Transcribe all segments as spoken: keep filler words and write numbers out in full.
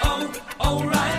oh, oh, O'Reilly.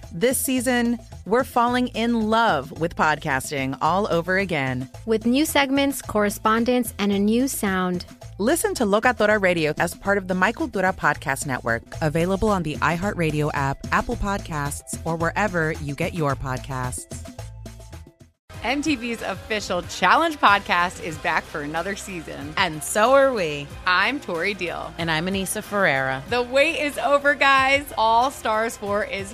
This season, we're falling in love with podcasting all over again. With new segments, correspondence, and a new sound. Listen to Locatora Radio as part of the Michael Dura Podcast Network. Available on the iHeartRadio app, Apple Podcasts, or wherever you get your podcasts. M T V's official Challenge podcast is back for another season. And so are we. I'm Tori Deal. And I'm Anissa Ferreira. The wait is over, guys. All Stars four is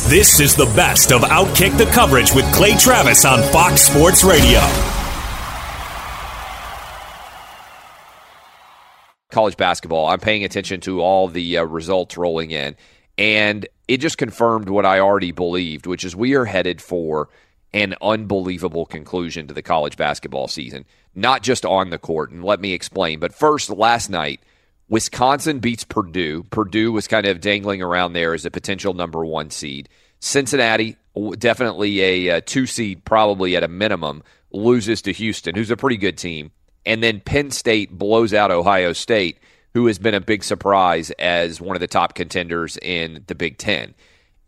This is the best of Outkick the coverage with Clay Travis on Fox Sports Radio. College basketball, I'm paying attention to all the uh, results rolling in, and it just confirmed what I already believed, which is we are headed for an unbelievable conclusion to the college basketball season, not just on the court, and let me explain. But first, last night, Wisconsin beats Purdue. Purdue was kind of dangling around there as a potential number one seed. Cincinnati, definitely a, a two seed, probably at a minimum, loses to Houston, who's a pretty good team. And then Penn State blows out Ohio State, who has been a big surprise as one of the top contenders in the Big Ten.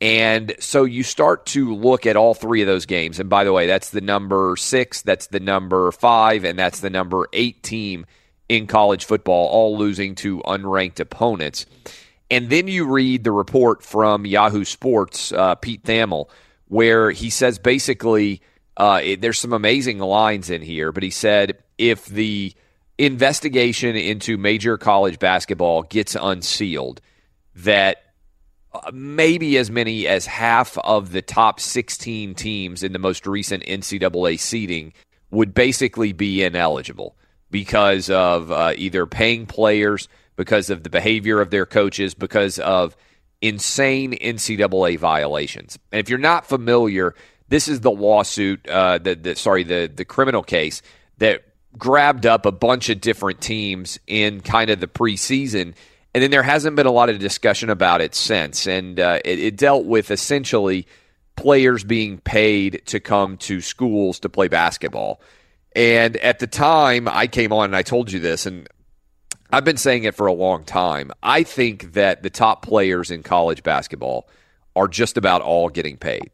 And so you start to look at all three of those games. And by the way, that's the number six, that's the number five, and that's the number eight team in college football, all losing to unranked opponents. And then you read the report from Yahoo Sports, uh, Pete Thamel, where he says basically uh, it, there's some amazing lines in here, but he said if the investigation into major college basketball gets unsealed, that maybe as many as half of the top sixteen teams in the most recent N C double A seeding would basically be ineligible, because of uh, either paying players, because of the behavior of their coaches, because of insane N C double A violations. And if you're not familiar, this is the lawsuit, uh, the, the sorry, the, the criminal case that grabbed up a bunch of different teams in kind of the preseason, and then there hasn't been a lot of discussion about it since. And uh, it, it dealt with essentially players being paid to come to schools to play basketball. And at the time, I came on and I told you this, and I've been saying it for a long time. I think that the top players in college basketball are just about all getting paid,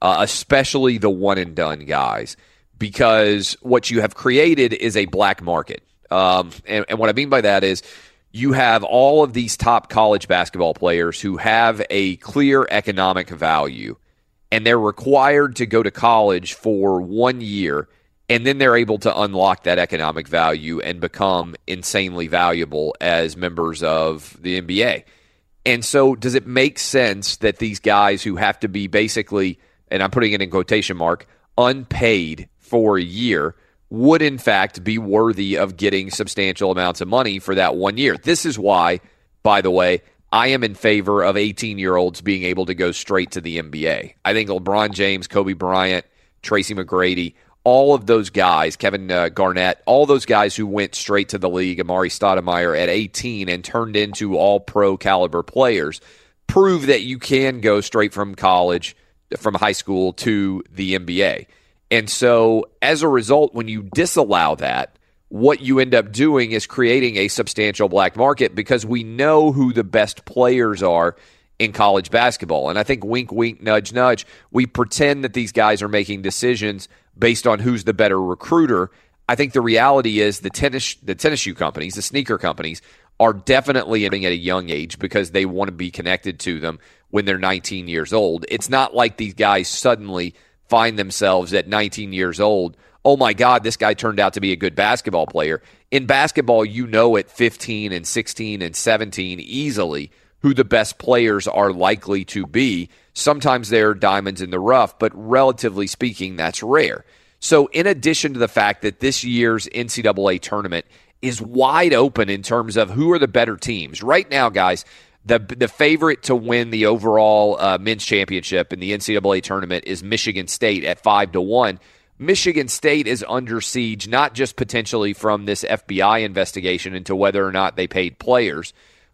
uh, especially the one-and-done guys, because what you have created is a black market. Um, and, and what I mean by that is you have all of these top college basketball players who have a clear economic value, and they're required to go to college for one year, and then they're able to unlock that economic value and become insanely valuable as members of the N B A. And so does it make sense that these guys who have to be basically, and I'm putting it in quotation mark, unpaid for a year would in fact be worthy of getting substantial amounts of money for that one year? This is why, by the way, I am in favor of eighteen-year-olds being able to go straight to the N B A. I think LeBron James, Kobe Bryant, Tracy McGrady all of those guys, Kevin uh, Garnett, all those guys who went straight to the league, Amar'e Stoudemire at eighteen and turned into all-pro caliber players, prove that you can go straight from college, from high school to the N B A. And so as a result, when you disallow that, what you end up doing is creating a substantial black market because we know who the best players are in college basketball. And I think wink, wink, nudge, nudge, we pretend that these guys are making decisions based on who's the better recruiter. I think the reality is the tennis the tennis shoe companies, the sneaker companies, are definitely entering at a young age because they want to be connected to them when they're nineteen years old. It's not like these guys suddenly find themselves at nineteen years old, oh my God, this guy turned out to be a good basketball player. In basketball, you know at fifteen and sixteen and seventeen easily who the best players are likely to be. Sometimes they're diamonds in the rough, but relatively speaking, that's rare. So in addition to the fact that this year's N C double A tournament is wide open in terms of who are the better teams. Right now, guys, the the favorite to win the overall uh, men's championship in the N C double A tournament is Michigan State at five to one. Michigan State is under siege, not just potentially from this F B I investigation into whether or not they paid players,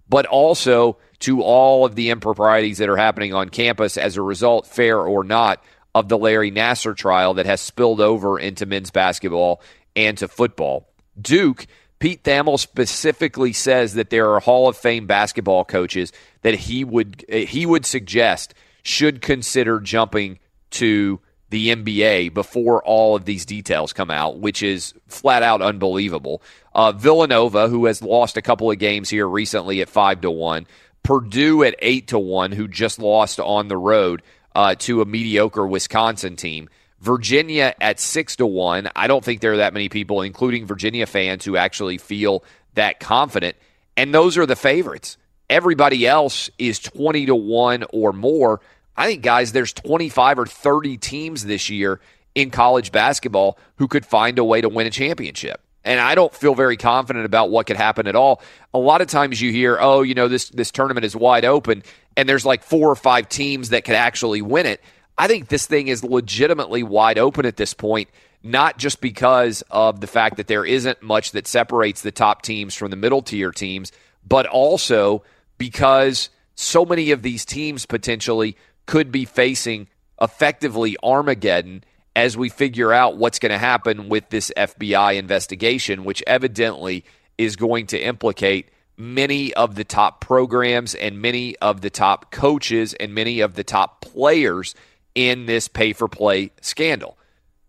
but also to all of the improprieties that are happening on campus as a result, fair or not, of the Larry Nassar trial that has spilled over into men's basketball and to football. Duke, Pete Thamel specifically says that there are Hall of Fame basketball coaches that he would he would suggest should consider jumping to the N B A before all of these details come out, which is flat out unbelievable. Uh, Villanova, who has lost a couple of games here recently at five to one. Purdue at eight to one, who just lost on the road uh, to a mediocre Wisconsin team. Virginia at six to one. I don't think there are that many people, including Virginia fans, who actually feel that confident. And those are the favorites. Everybody else is twenty to one or more. I think, guys, there's twenty-five or thirty teams this year in college basketball who could find a way to win a championship. And I don't feel very confident about what could happen at all. A lot of times you hear, oh, you know, this, this tournament is wide open, and there's like four or five teams that could actually win it. I think this thing is legitimately wide open at this point, not just because of the fact that there isn't much that separates the top teams from the middle tier teams, but also because so many of these teams potentially could be facing effectively Armageddon as we figure out what's going to happen with this F B I investigation, which evidently is going to implicate many of the top programs and many of the top coaches and many of the top players in this pay-for-play scandal.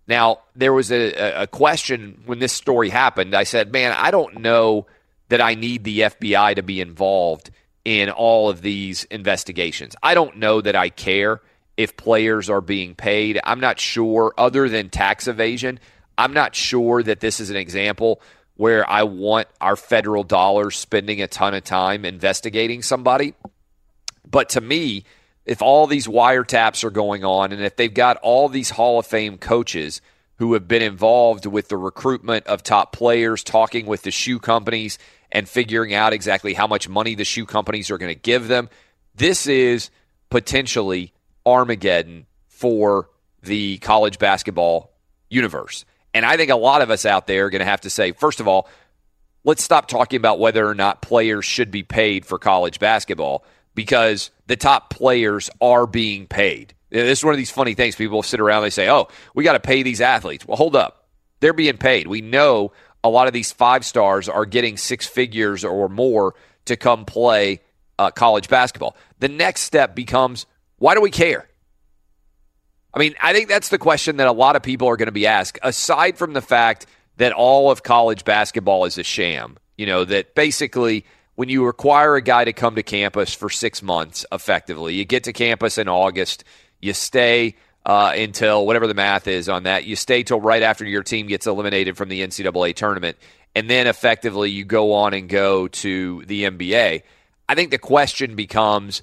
Now, there was a, a question when this story happened. I said, man, I don't know that I need the F B I to be involved in all of these investigations. I don't know that I care if players are being paid. I'm not sure, other than tax evasion, I'm not sure that this is an example where I want our federal dollars spending a ton of time investigating somebody. But to me, if all these wiretaps are going on and if they've got all these Hall of Fame coaches who have been involved with the recruitment of top players, talking with the shoe companies, and figuring out exactly how much money the shoe companies are going to give them, this is potentially Armageddon for the college basketball universe. And I think a lot of us out there are going to have to say, first of all, let's stop talking about whether or not players should be paid for college basketball, because the top players are being paid. This is one of these funny things. People sit around and they say, oh, we got to pay these athletes. Well, hold up. They're being paid. We know a lot of these five stars are getting six figures or more to come play uh, college basketball. The next step becomes, why do we care? I mean, I think that's the question that a lot of people are going to be asked, aside from the fact that all of college basketball is a sham. You know, that basically when you require a guy to come to campus for six months, effectively, you get to campus in August, you stay Uh, until whatever the math is on that. You stay till right after your team gets eliminated from the N C double A tournament, and then effectively you go on and go to the N B A. I think the question becomes,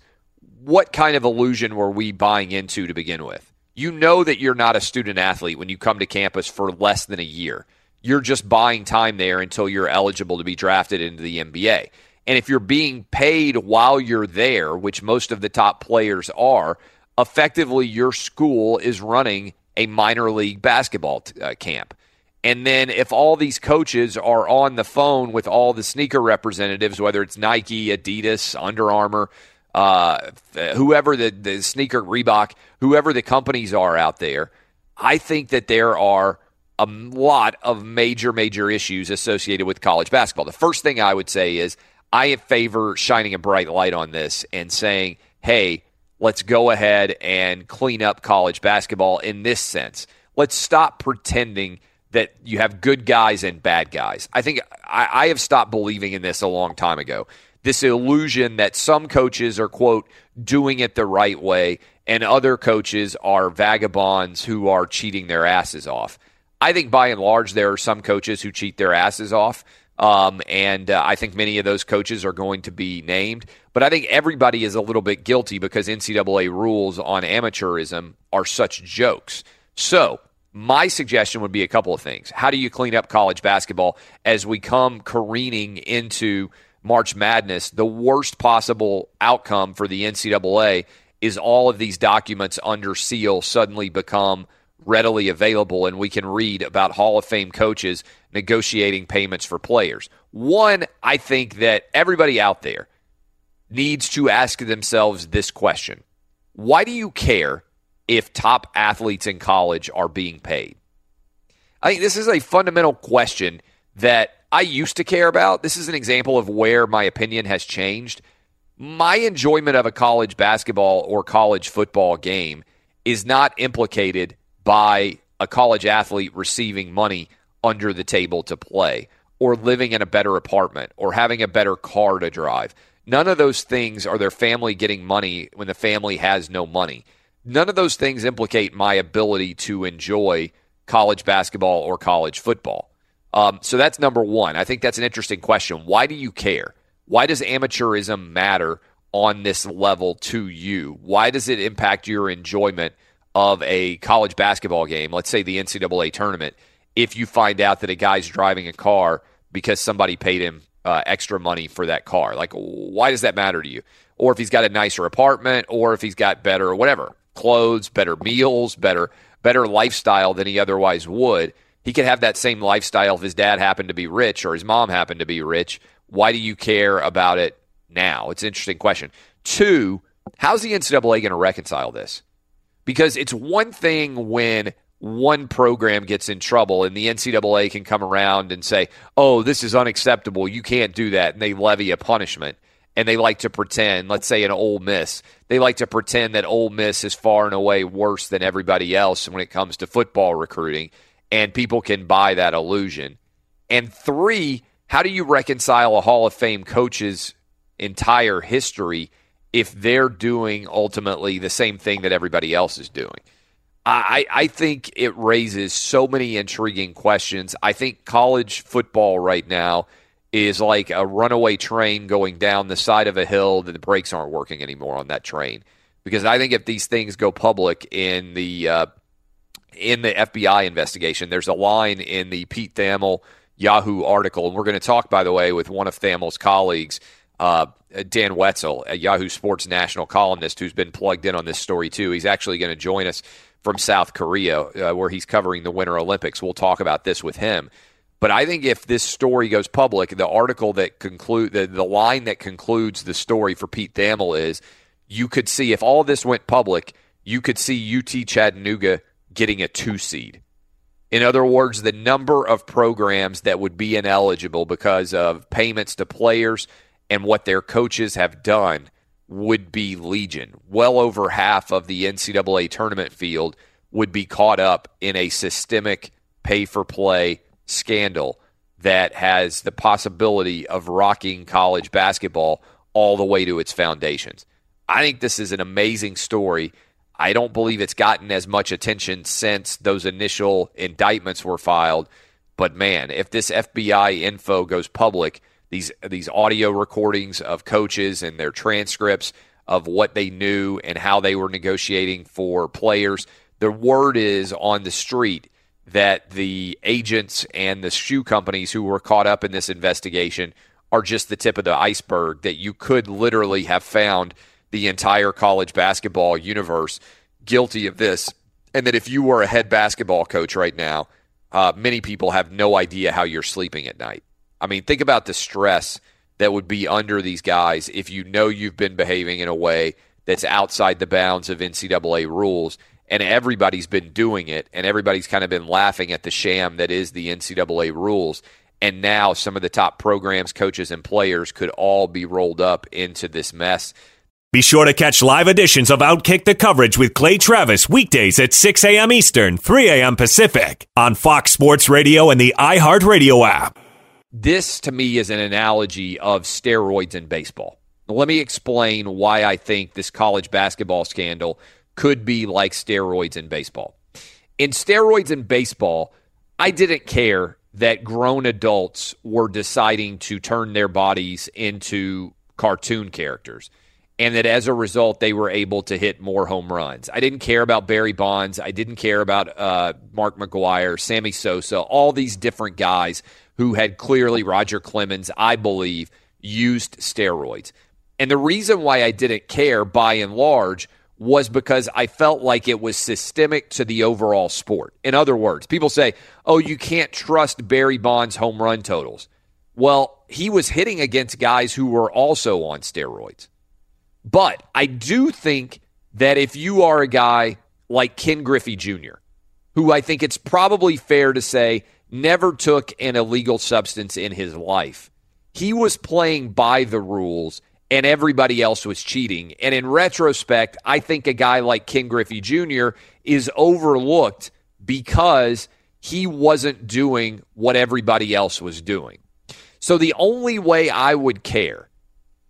what kind of illusion were we buying into to begin with? You know that you're not a student athlete when you come to campus for less than a year. You're just buying time there until you're eligible to be drafted into the N B A. And if you're being paid while you're there, which most of the top players are, effectively your school is running a minor league basketball t- uh, camp. And then if all these coaches are on the phone with all the sneaker representatives, whether it's Nike, Adidas, Under Armour, uh, whoever the, the sneaker, Reebok, whoever the companies are out there, I think that there are a lot of major, major issues associated with college basketball. The first thing I would say is I favor shining a bright light on this and saying, hey, let's go ahead and clean up college basketball in this sense. Let's stop pretending that you have good guys and bad guys. I think I, I have stopped believing in this a long time ago. This illusion that some coaches are, quote, doing it the right way and other coaches are vagabonds who are cheating their asses off. I think by and large there are some coaches who cheat their asses off, um, and uh, I think many of those coaches are going to be named. But I think everybody is a little bit guilty because N C double A rules on amateurism are such jokes. So my suggestion would be a couple of things. How do you clean up college basketball as we come careening into March Madness? The worst possible outcome for the N C double A is all of these documents under seal suddenly become readily available, and we can read about Hall of Fame coaches negotiating payments for players. One, I think that everybody out there needs to ask themselves this question. Why do you care if top athletes in college are being paid? I think this is a fundamental question that I used to care about. This is an example of where my opinion has changed. My enjoyment of a college basketball or college football game is not implicated by a college athlete receiving money under the table to play or living in a better apartment or having a better car to drive. None of those things are their family getting money when the family has no money. None of those things implicate my ability to enjoy college basketball or college football. Um, so that's number one. I think that's an interesting question. Why do you care? Why does amateurism matter on this level to you? Why does it impact your enjoyment of a college basketball game, let's say the N C double A tournament, if you find out that a guy's driving a car because somebody paid him uh, extra money for that car? Like, why does that matter to you? Or if he's got a nicer apartment, or if he's got better or whatever. Clothes, better meals, better better lifestyle than he otherwise would. He could have that same lifestyle if his dad happened to be rich or his mom happened to be rich. Why do you care about it now? It's an interesting question. Two, how's the N C double A going to reconcile this? Because it's one thing when one program gets in trouble and the N C double A can come around and say, oh, this is unacceptable, you can't do that, and they levy a punishment. And they like to pretend, let's say an Ole Miss, they like to pretend that Ole Miss is far and away worse than everybody else when it comes to football recruiting, and people can buy that illusion. And three, how do you reconcile a Hall of Fame coach's entire history if they're doing ultimately the same thing that everybody else is doing? I, I think it raises so many intriguing questions. I think college football right now is like a runaway train going down the side of a hill that the brakes aren't working anymore on that train. Because I think if these things go public in the uh, in the F B I investigation, there's a line in the Pete Thamel Yahoo article, and we're going to talk, by the way, with one of Thamel's colleagues, uh, Dan Wetzel, a Yahoo Sports national columnist who's been plugged in on this story too. He's actually going to join us from South Korea, uh, where he's covering the Winter Olympics. We'll talk about this with him. But I think if this story goes public, the article that conclude the, the line that concludes the story for Pete Thamel is, you could see, if all this went public, you could see U T Chattanooga getting a two seed. In other words, the number of programs that would be ineligible because of payments to players and what their coaches have done would be legion. Well over half of the N C double A tournament field would be caught up in a systemic pay-for-play scandal that has the possibility of rocking college basketball all the way to its foundations. I think this is an amazing story. I don't believe it's gotten as much attention since those initial indictments were filed. But man, if this F B I info goes public, these these audio recordings of coaches and their transcripts of what they knew and how they were negotiating for players, the word is on the street that the agents and the shoe companies who were caught up in this investigation are just the tip of the iceberg, that you could literally have found the entire college basketball universe guilty of this and that if you were a head basketball coach right now, uh, many people have no idea how you're sleeping at night. I mean, think about the stress that would be under these guys if you know you've been behaving in a way that's outside the bounds of N C double A rules, and everybody's been doing it, and everybody's kind of been laughing at the sham that is the N C double A rules. And now some of the top programs, coaches, and players could all be rolled up into this mess. Be sure to catch live editions of Outkick the Coverage with Clay Travis weekdays at six a.m. Eastern, three a.m. Pacific on Fox Sports Radio and the iHeartRadio app. This, to me, is an analogy of steroids in baseball. Let me explain why I think this college basketball scandal could be like steroids in baseball. In steroids in baseball, I didn't care that grown adults were deciding to turn their bodies into cartoon characters, and that as a result, they were able to hit more home runs. I didn't care about Barry Bonds. I didn't care about uh, Mark McGuire, Sammy Sosa, all these different guys who had clearly, Roger Clemens, I believe, used steroids. And the reason why I didn't care, by and large, was because I felt like it was systemic to the overall sport. In other words, people say, oh, you can't trust Barry Bonds' home run totals. Well, he was hitting against guys who were also on steroids. But I do think that if you are a guy like Ken Griffey Junior, who I think it's probably fair to say never took an illegal substance in his life, he was playing by the rules and everybody else was cheating. And in retrospect, I think a guy like Ken Griffey Junior is overlooked because he wasn't doing what everybody else was doing. So the only way I would care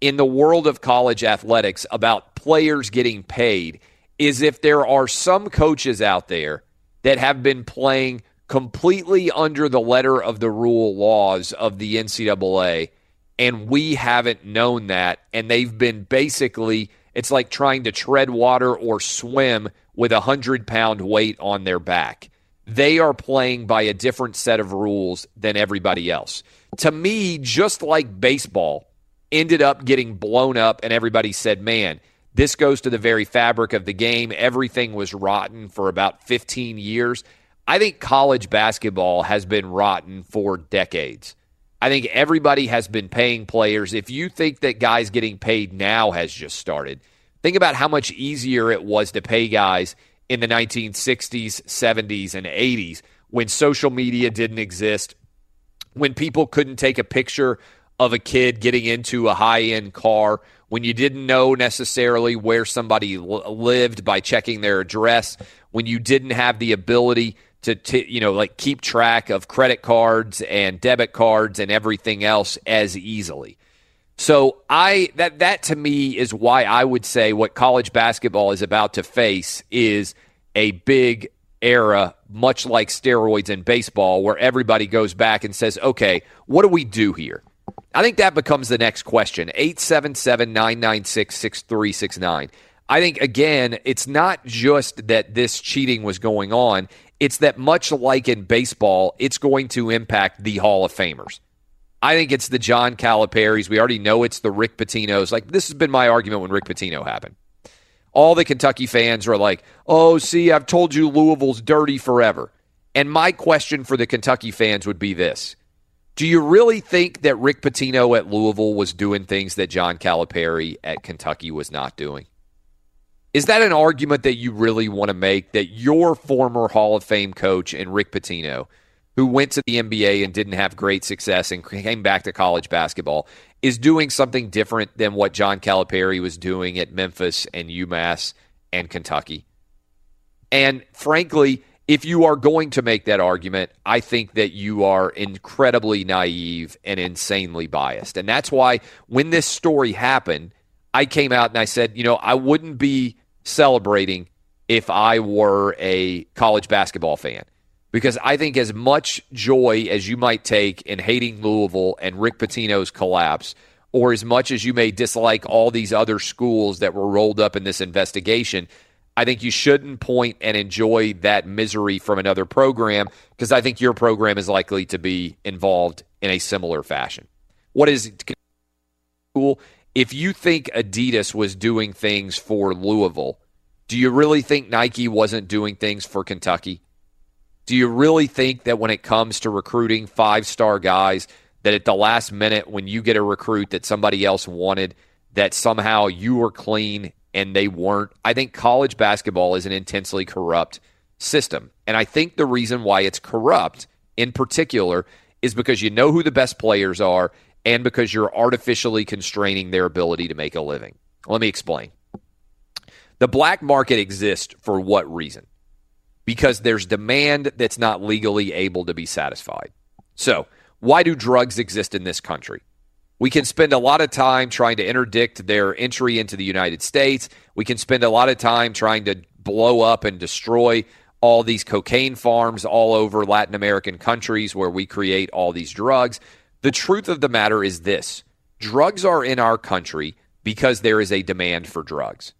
in the world of college athletics about players getting paid is if there are some coaches out there that have been playing completely under the letter of the rule laws of the N C double A, and we haven't known that, and they've been basically, it's like trying to tread water or swim with a one hundred pound weight on their back. They are playing by a different set of rules than everybody else. To me, just like baseball ended up getting blown up and everybody said, man, this goes to the very fabric of the game. Everything was rotten for about fifteen years. I think college basketball has been rotten for decades. I think everybody has been paying players. If you think that guys getting paid now has just started, think about how much easier it was to pay guys in the nineteen sixties, seventies, and eighties when social media didn't exist, when people couldn't take a picture of a kid getting into a high-end car, when you didn't know necessarily where somebody lived by checking their address, when you didn't have the ability to, t- you know, like keep track of credit cards and debit cards and everything else as easily. So I that that to me is why I would say what college basketball is about to face is a big era, much like steroids in baseball, where everybody goes back and says, okay, what do we do here? I think that becomes the next question. eight seven seven, nine nine six, six three six nine. I think, again, it's not just that this cheating was going on. It's that much like in baseball, it's going to impact the Hall of Famers. I think it's the John Calipari's. We already know it's the Rick Pitinos. Like, this has been my argument when Rick Pitino happened. All the Kentucky fans were like, oh, see, I've told you Louisville's dirty forever. And my question for the Kentucky fans would be this. Do you really think that Rick Pitino at Louisville was doing things that John Calipari at Kentucky was not doing? Is that an argument that you really want to make, that your former Hall of Fame coach and Rick Pitino, who went to the N B A and didn't have great success and came back to college basketball, is doing something different than what John Calipari was doing at Memphis and UMass and Kentucky? And frankly, if you are going to make that argument, I think that you are incredibly naive and insanely biased. And that's why when this story happened, I came out and I said, you know, I wouldn't be celebrating if I were a college basketball fan, because I think as much joy as you might take in hating Louisville and Rick Pitino's collapse, or as much as you may dislike all these other schools that were rolled up in this investigation, I think you shouldn't point and enjoy that misery from another program, because I think your program is likely to be involved in a similar fashion. What is cool? If you think Adidas was doing things for Louisville, Do you really think Nike wasn't doing things for Kentucky? Do you really think that when it comes to recruiting five-star guys, that at the last minute when you get a recruit that somebody else wanted, that somehow you were clean and they weren't? I think college basketball is an intensely corrupt system. And I think the reason why it's corrupt in particular is because you know who the best players are and because you're artificially constraining their ability to make a living. Let me explain. The black market exists for what reason? Because there's demand that's not legally able to be satisfied. So, why do drugs exist in this country? We can spend a lot of time trying to interdict their entry into the United States. We can spend a lot of time trying to blow up and destroy all these cocaine farms all over Latin American countries where we create all these drugs. The truth of the matter is this. Drugs are in our country because there is a demand for drugs.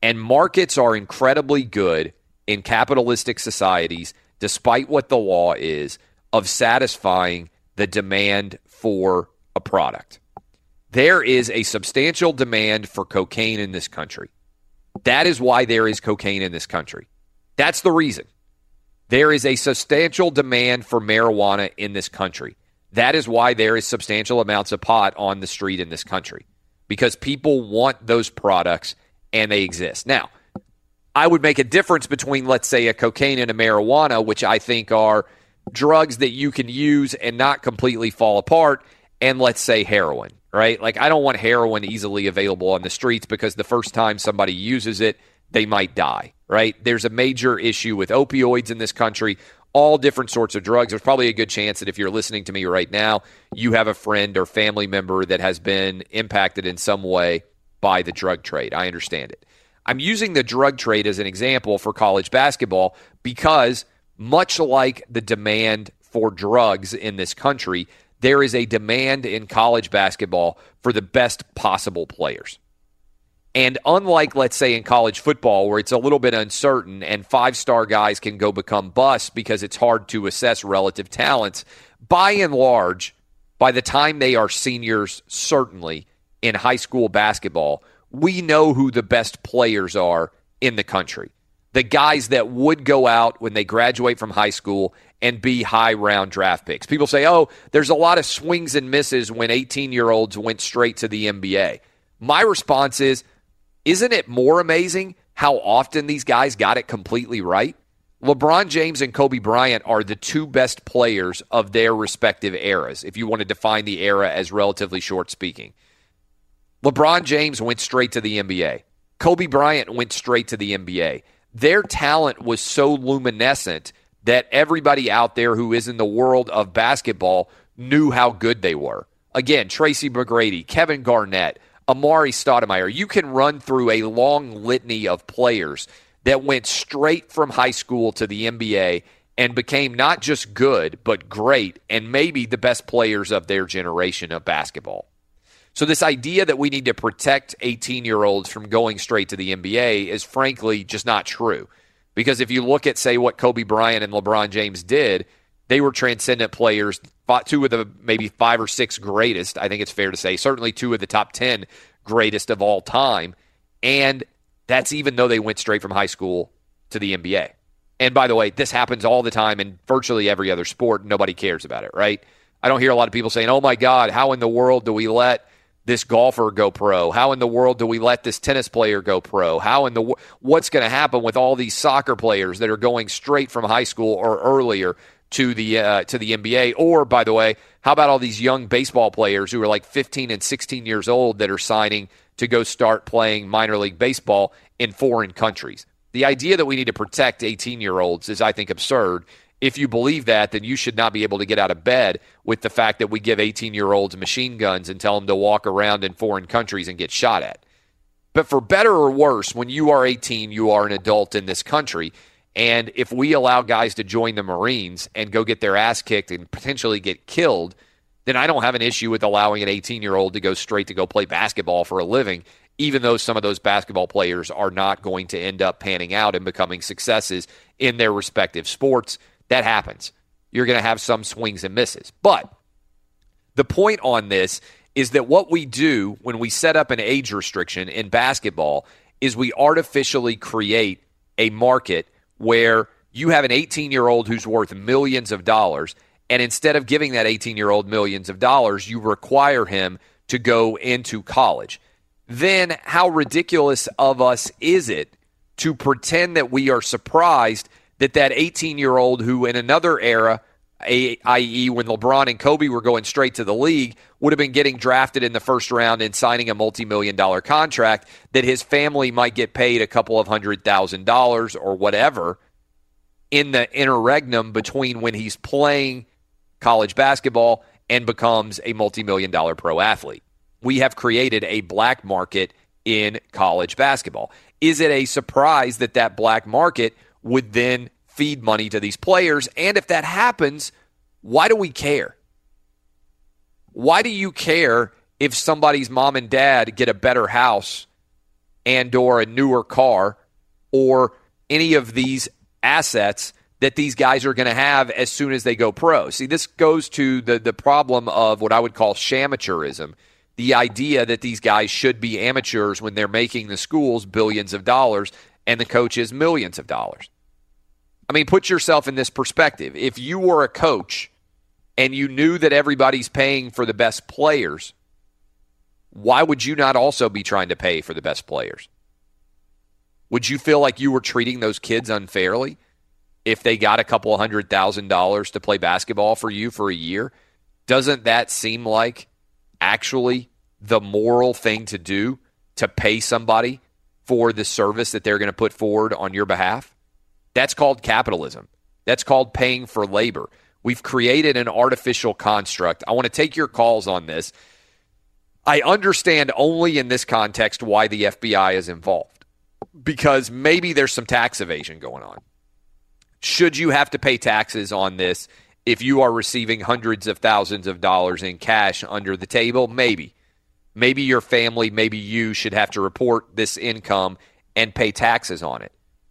And markets are incredibly good in capitalistic societies, despite what the law is, of satisfying the demand for a product. There is a substantial demand for cocaine in this country. That is why there is cocaine in this country. That's the reason. There is a substantial demand for marijuana in this country. That is why there is substantial amounts of pot on the street in this country, because people want those products and they exist. Now, I would make a difference between, let's say, a cocaine and a marijuana, which I think are drugs that you can use and not completely fall apart, and let's say heroin, right? Like, I don't want heroin easily available on the streets because the first time somebody uses it, they might die, right? There's a major issue with opioids in this country, all different sorts of drugs. There's probably a good chance that if you're listening to me right now, you have a friend or family member that has been impacted in some way by the drug trade. I understand it. I'm using the drug trade as an example for college basketball because much like the demand for drugs in this country, there is a demand in college basketball for the best possible players. And unlike, let's say, in college football where it's a little bit uncertain and five-star guys can go become busts because it's hard to assess relative talents, by and large, by the time they are seniors, certainly, in high school basketball, we know who the best players are in the country. The guys that would go out when they graduate from high school and be high-round draft picks. People say, oh, there's a lot of swings and misses when eighteen-year-olds went straight to the N B A. My response is, isn't it more amazing how often these guys got it completely right? LeBron James and Kobe Bryant are the two best players of their respective eras, if you want to define the era as relatively short speaking. LeBron James went straight to the N B A. Kobe Bryant went straight to the N B A. Their talent was so luminescent that everybody out there who is in the world of basketball knew how good they were. Again, Tracy McGrady, Kevin Garnett, Amar'e Stoudemire. You can run through a long litany of players that went straight from high school to the N B A and became not just good, but great, and maybe the best players of their generation of basketball. So this idea that we need to protect eighteen-year-olds from going straight to the N B A is frankly just not true. Because if you look at, say, what Kobe Bryant and LeBron James did, they were transcendent players, two of the maybe five or six greatest, I think it's fair to say, certainly two of the top ten greatest of all time. And that's even though they went straight from high school to the N B A. And by the way, this happens all the time in virtually every other sport. Nobody cares about it, right? I don't hear a lot of people saying, oh my God, how in the world do we let this golfer go pro? How in the world do we let this tennis player go pro? How in the what's going to happen with all these soccer players that are going straight from high school or earlier to the uh, to the N B A? Or, by the way, how about all these young baseball players who are like fifteen and sixteen years old that are signing to go start playing minor league baseball in foreign countries? The idea that we need to protect eighteen-year-olds is, I think, absurd. If you believe that, then you should not be able to get out of bed with the fact that we give eighteen-year-olds machine guns and tell them to walk around in foreign countries and get shot at. But for better or worse, when you are eighteen, you are an adult in this country. And if we allow guys to join the Marines and go get their ass kicked and potentially get killed, then I don't have an issue with allowing an eighteen-year-old to go straight to go play basketball for a living, even though some of those basketball players are not going to end up panning out and becoming successes in their respective sports. That happens. You're going to have some swings and misses. But the point on this is that what we do when we set up an age restriction in basketball is we artificially create a market where you have an eighteen-year-old who's worth millions of dollars, and instead of giving that eighteen-year-old millions of dollars, you require him to go into college. Then how ridiculous of us is it to pretend that we are surprised that that eighteen-year-old who in another era, that is when LeBron and Kobe were going straight to the league, would have been getting drafted in the first round and signing a multi-million dollar contract, that his family might get paid a couple of hundred thousand dollars or whatever in the interregnum between when he's playing college basketball and becomes a multi-million dollar pro athlete. We have created a black market in college basketball. Is it a surprise that that black market would then feed money to these players? And if that happens, why do we care? Why do you care if somebody's mom and dad get a better house and or a newer car or any of these assets that these guys are going to have as soon as they go pro? See, this goes to the, the problem of what I would call shamateurism, the idea that these guys should be amateurs when they're making the schools billions of dollars and the coaches millions of dollars. I mean, put yourself in this perspective. If you were a coach and you knew that everybody's paying for the best players, why would you not also be trying to pay for the best players? Would you feel like you were treating those kids unfairly if they got a couple hundred thousand dollars to play basketball for you for a year? Doesn't that seem like actually the moral thing to do, to pay somebody for the service that they're going to put forward on your behalf? That's called capitalism. That's called paying for labor. We've created an artificial construct. I want to take your calls on this. I understand only in this context why the F B I is involved, because maybe there's some tax evasion going on. Should you have to pay taxes on this if you are receiving hundreds of thousands of dollars in cash under the table? Maybe. Maybe your family, maybe you should have to report this income and pay taxes on it.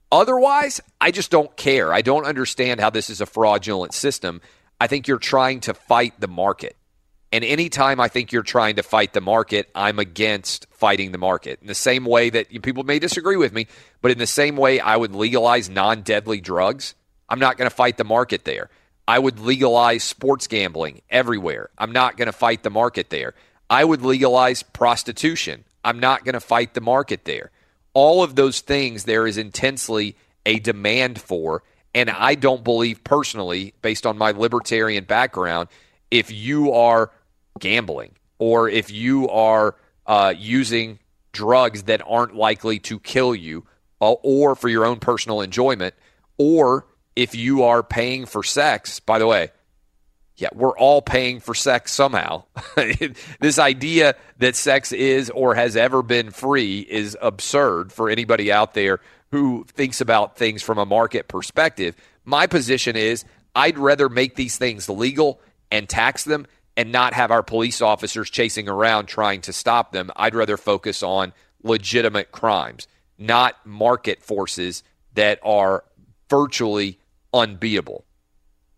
Otherwise, I just don't care. I don't understand how this is a fraudulent system. I think you're trying to fight the market. And anytime I think you're trying to fight the market, I'm against fighting the market. In the same way that people may disagree with me, but in the same way I would legalize non-deadly drugs, I'm not going to fight the market there. I would legalize sports gambling everywhere. I'm not going to fight the market there. I would legalize prostitution. I'm not going to fight the market there. All of those things there is intensely a demand for, and I don't believe personally, based on my libertarian background, if you are gambling or if you are uh, using drugs that aren't likely to kill you uh, or for your own personal enjoyment, or if you are paying for sex, by the way, yeah, we're all paying for sex somehow. This idea that sex is or has ever been free is absurd for anybody out there who thinks about things from a market perspective. My position is I'd rather make these things legal and tax them and not have our police officers chasing around trying to stop them. I'd rather focus on legitimate crimes, not market forces that are virtually unbeatable.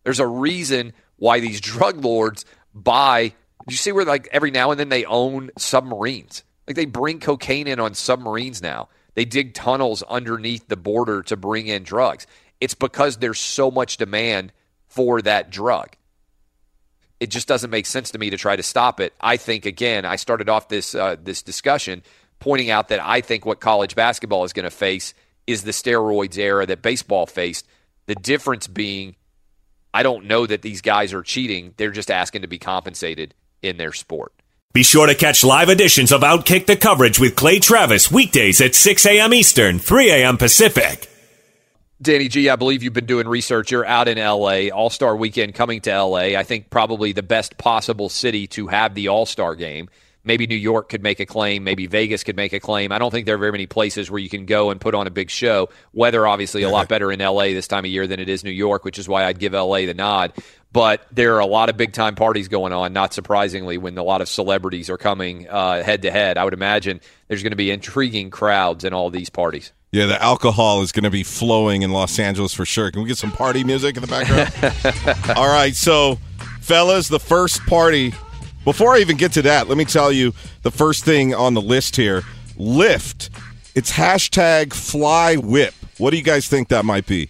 There's a reason why these drug lords buy. You see where, like, every now and then they own submarines. Like, they bring cocaine in on submarines now. They dig tunnels underneath the border to bring in drugs. It's because there's so much demand for that drug. It just doesn't make sense to me to try to stop it. I think, again, I started off this uh, this discussion pointing out that I think what college basketball is going to face is the steroids era that baseball faced. The difference being, I don't know that these guys are cheating. They're just asking to be compensated in their sport. Be sure to catch live editions of Outkick the Coverage with Clay Travis weekdays at six a.m. Eastern, three a.m. Pacific. Danny G, I believe you've been doing research. You're out in L A. All-Star Weekend coming to L A. I think probably the best possible city to have the All-Star game. Maybe New York could make a claim. Maybe Vegas could make a claim. I don't think there are very many places where you can go and put on a big show. Weather, obviously, a lot better in L A this time of year than it is New York, which is why I'd give L A the nod. But there are a lot of big-time parties going on, not surprisingly, when a lot of celebrities are coming uh, head-to-head. I would imagine there's going to be intriguing crowds in all these parties. Yeah, the alcohol is going to be flowing in Los Angeles for sure. Can we get some party music in the background? All right, so, fellas, the first party. Before I even get to that, let me tell you the first thing on the list here. Lyft It's hashtag fly whip. What do you guys think that might be?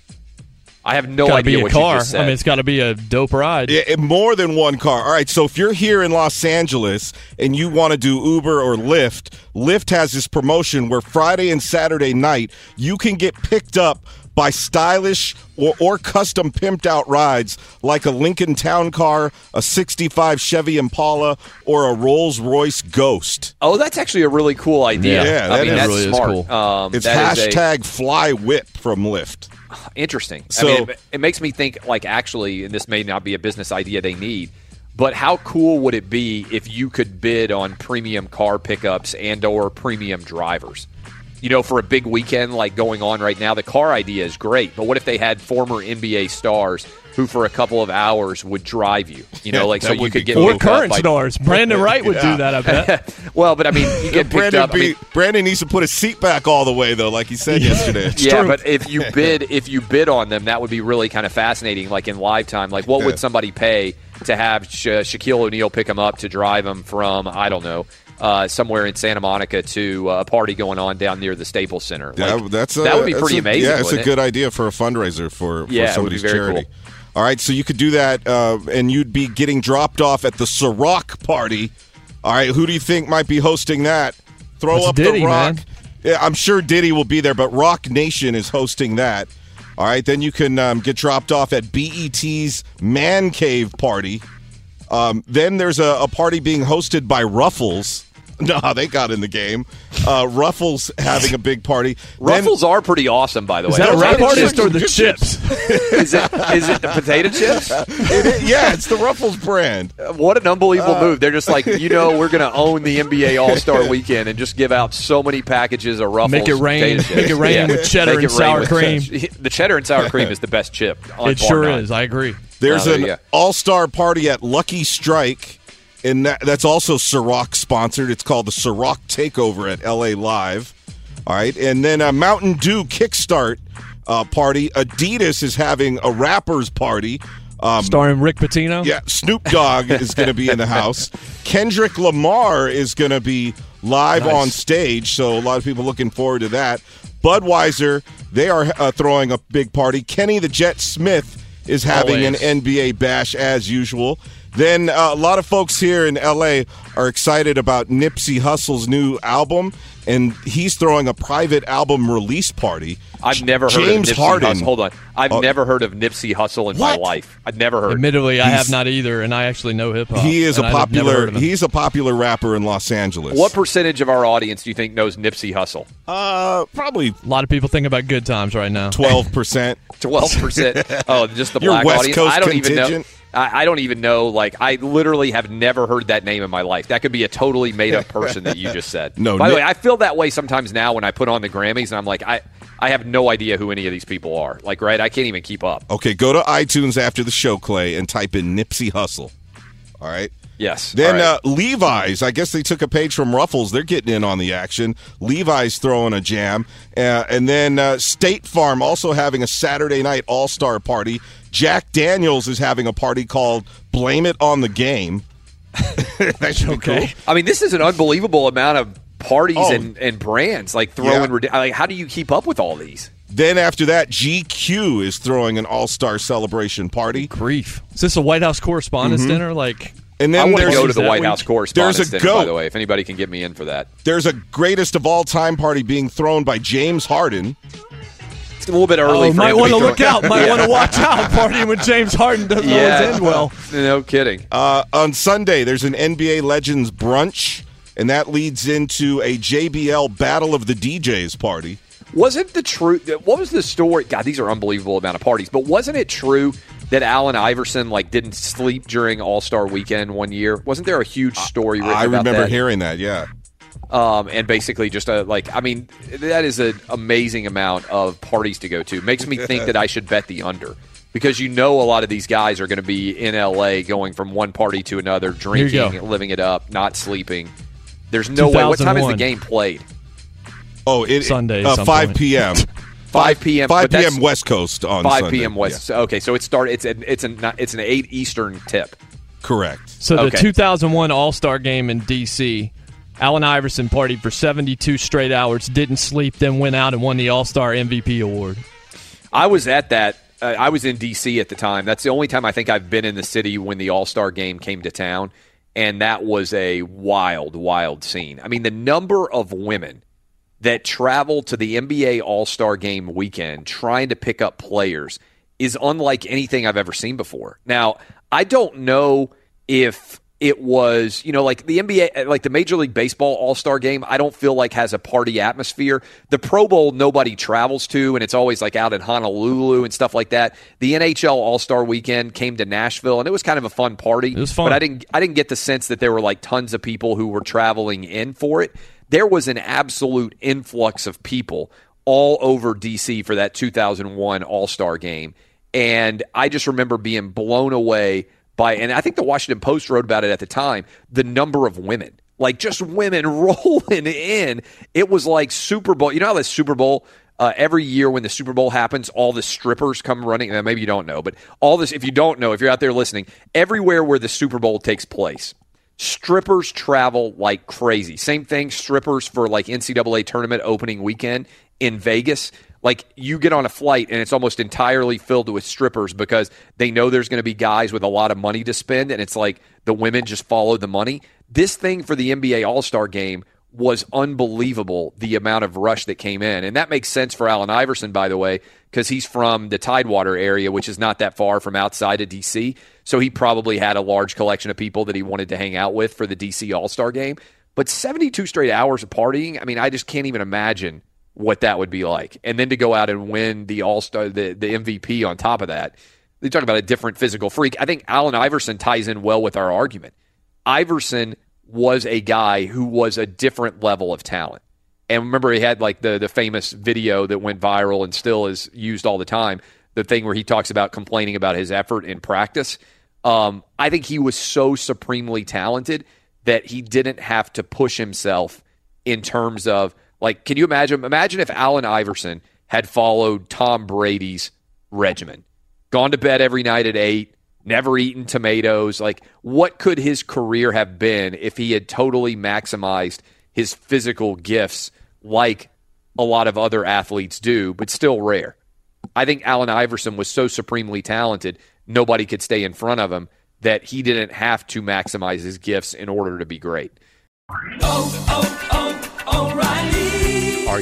I have no gotta idea be a what car. You just said. I mean, it's got to be a dope ride. Yeah, more than one car. All right, so if you're here in Los Angeles and you want to do Uber or Lyft, Lyft has this promotion where Friday and Saturday night you can get picked up by stylish or, or custom pimped out rides like a Lincoln Town Car, a sixty-five Chevy Impala, or a Rolls-Royce Ghost. Oh, that's actually a really cool idea. Yeah, that I mean, is, that's really smart. Is cool. Um, it's that hashtag is a- fly whip from Lyft. Interesting. So, I mean, it, it makes me think, like, actually, and this may not be a business idea they need, but how cool would it be if you could bid on premium car pickups and or premium drivers? You know, for a big weekend like going on right now, the car idea is great, but what if they had former N B A stars who for a couple of hours would drive you? You know, like, so you could get cool. Or current stars. Brandon Wright would yeah. do that, I bet. Well, but I mean, you get picked Brandon up. Be, I mean, Brandon needs to put his seat back all the way, though, like he said yeah. yesterday. It's yeah, true. But if you bid, if you bid on them, that would be really kind of fascinating, like in live time. Like, what yeah. would somebody pay to have Sha- Shaquille O'Neal pick him up to drive him from, I don't know, Uh, somewhere in Santa Monica to uh, a party going on down near the Staples Center. Yeah, like, that's a, that would be that's pretty a, amazing. Yeah, it's a good it? idea for a fundraiser for, for yeah, somebody's charity. Cool. All right, so you could do that, uh, and you'd be getting dropped off at the Ciroc party. All right, who do you think might be hosting that? Throw that's up Diddy, the rock. Yeah, I'm sure Diddy will be there, but Rock Nation is hosting that. All right, then you can um, get dropped off at B E T's Man Cave party. Um, then there's a, a party being hosted by Ruffles. No, they got in the game. Uh, Ruffles having a big party. Ruffles then, are pretty awesome, by the way. Is that a rap artist or the chips? is, it, is it the potato chips? It is, yeah, it's the Ruffles brand. What an unbelievable uh, move. They're just like, you know, we're going to own the N B A All-Star Weekend and just give out so many packages of Ruffles. Make it rain. Make it rain yeah. with cheddar Make and sour cream. Ch- the cheddar and sour cream is the best chip. On it sure nine. Is. I agree. There's oh, an there All-Star party at Lucky Strike. And that, that's also Ciroc sponsored. It's called the Ciroc Takeover at L A Live. All right. And then a Mountain Dew Kickstart uh, party. Adidas is having a rappers party. Um, Starring Rick Pitino? Yeah. Snoop Dogg is going to be in the house. Kendrick Lamar is going to be live nice. on stage. So a lot of people looking forward to that. Budweiser, they are uh, throwing a big party. Kenny the Jet Smith is having Always. an N B A bash as usual. Then uh, a lot of folks here in L A are excited about Nipsey Hussle's new album, and he's throwing a private album release party. I've never heard James of Nipsey Harden. Hussle. Hold on. I've uh, never heard of Nipsey Hussle in what? my life. I've never heard. Admittedly, he's, I have not either, and I actually know hip-hop. He is a popular He's a popular rapper in Los Angeles. What percentage of our audience do you think knows Nipsey Hussle? Uh, probably. A lot of people think about Good Times right now. twelve percent. twelve percent. Oh, just the Your black West audience. Coast I don't contingent. even know. I don't even know. Like, I literally have never heard that name in my life. That could be a totally made-up person that you just said. No. By Nip- the way, I feel that way sometimes now when I put on the Grammys, and I'm like, I, I have no idea who any of these people are. Like, right? I can't even keep up. Okay, go to iTunes after the show, Clay, and type in Nipsey Hussle. All right? Yes. Then right. uh, Levi's, I guess they took a page from Ruffles. They're getting in on the action. Levi's throwing a jam. Uh, and then uh, State Farm also having a Saturday night all-star party. Jack Daniels is having a party called Blame It on the Game. That should okay. be cool. I mean, this is an unbelievable amount of parties oh. and, and brands. Like, throwing. Yeah. Like, how do you keep up with all these? Then after that, G Q is throwing an all-star celebration party. Grief. Is this a White House Correspondents' mm-hmm. Dinner? Like... And then I want to go to the White House Correspondents' Dinner, by the way, if anybody can get me in for that. There's a greatest of all time party being thrown by James Harden. It's a little bit early. Oh, for might want to look out. Might yeah. want to watch out. Partying with James Harden doesn't yeah. always end well. No kidding. Uh, on Sunday, there's an N B A Legends brunch, and that leads into a J B L Battle of the D Js party. Wasn't the true? What was the story? God, these are unbelievable amount of parties. But wasn't it true that Allen Iverson like didn't sleep during All-Star Weekend one year? Wasn't there a huge story written I about that? I remember hearing that, yeah. Um, and basically just a, like, I mean, that is an amazing amount of parties to go to. Makes me think that I should bet the under. Because you know a lot of these guys are going to be in L A going from one party to another, drinking, living it up, not sleeping. There's no way. What time is the game played? Oh, it, Sunday. Uh, five p.m. five p.m. five p.m. West Coast on Sunday. five p.m. West. Yeah. Okay, so it start, it's an, it's an, it's an eight Eastern tip. Correct. So the okay. two thousand one All-Star Game in D C Allen Iverson partied for seventy-two straight hours, didn't sleep, then went out and won the All-Star M V P award. I was at that. Uh, I was in D C at the time. That's the only time I think I've been in the city when the All-Star game came to town, and that was a wild, wild scene. I mean, the number of women that travel to the N B A All-Star game weekend trying to pick up players is unlike anything I've ever seen before. Now, I don't know if it was, you know, like the N B A, like the Major League Baseball All-Star game, I don't feel like has a party atmosphere. The Pro Bowl, nobody travels to, and it's always like out in Honolulu and stuff like that. The N H L All-Star weekend came to Nashville, and it was kind of a fun party. It was fun. But I didn't, I didn't get the sense that there were like tons of people who were traveling in for it. There was an absolute influx of people all over D C for that two thousand one All-Star game. And I just remember being blown away by, and I think the Washington Post wrote about it at the time, the number of women. Like, just women rolling in. It was like Super Bowl. You know how the Super Bowl, uh, every year when the Super Bowl happens, all the strippers come running. Now, maybe you don't know, but all this, if you don't know, if you're out there listening, everywhere where the Super Bowl takes place, strippers travel like crazy. Same thing, strippers for like N C double A tournament opening weekend in Vegas. Like, you get on a flight, and it's almost entirely filled with strippers because they know there's going to be guys with a lot of money to spend, and it's like the women just follow the money. This thing for the N B A All-Star game was unbelievable, the amount of rush that came in. And that makes sense for Allen Iverson, by the way, because he's from the Tidewater area, which is not that far from outside of D C, so he probably had a large collection of people that he wanted to hang out with for the D C All-Star game. But seventy-two straight hours of partying, I mean, I just can't even imagine what that would be like. And then to go out and win the All-Star, the, the M V P on top of that. They talk about a different physical freak. I think Allen Iverson ties in well with our argument. Iverson was a guy who was a different level of talent. And remember, he had like the, the famous video that went viral and still is used all the time, the thing where he talks about complaining about his effort in practice. Um, I think he was so supremely talented that he didn't have to push himself in terms of, like, can you imagine? Imagine if Allen Iverson had followed Tom Brady's regimen, gone to bed every night at eight, never eaten tomatoes. Like, what could his career have been if he had totally maximized his physical gifts like a lot of other athletes do, but still rare? I think Allen Iverson was so supremely talented, nobody could stay in front of him, that he didn't have to maximize his gifts in order to be great. Oh, oh, oh, O'Reilly. Are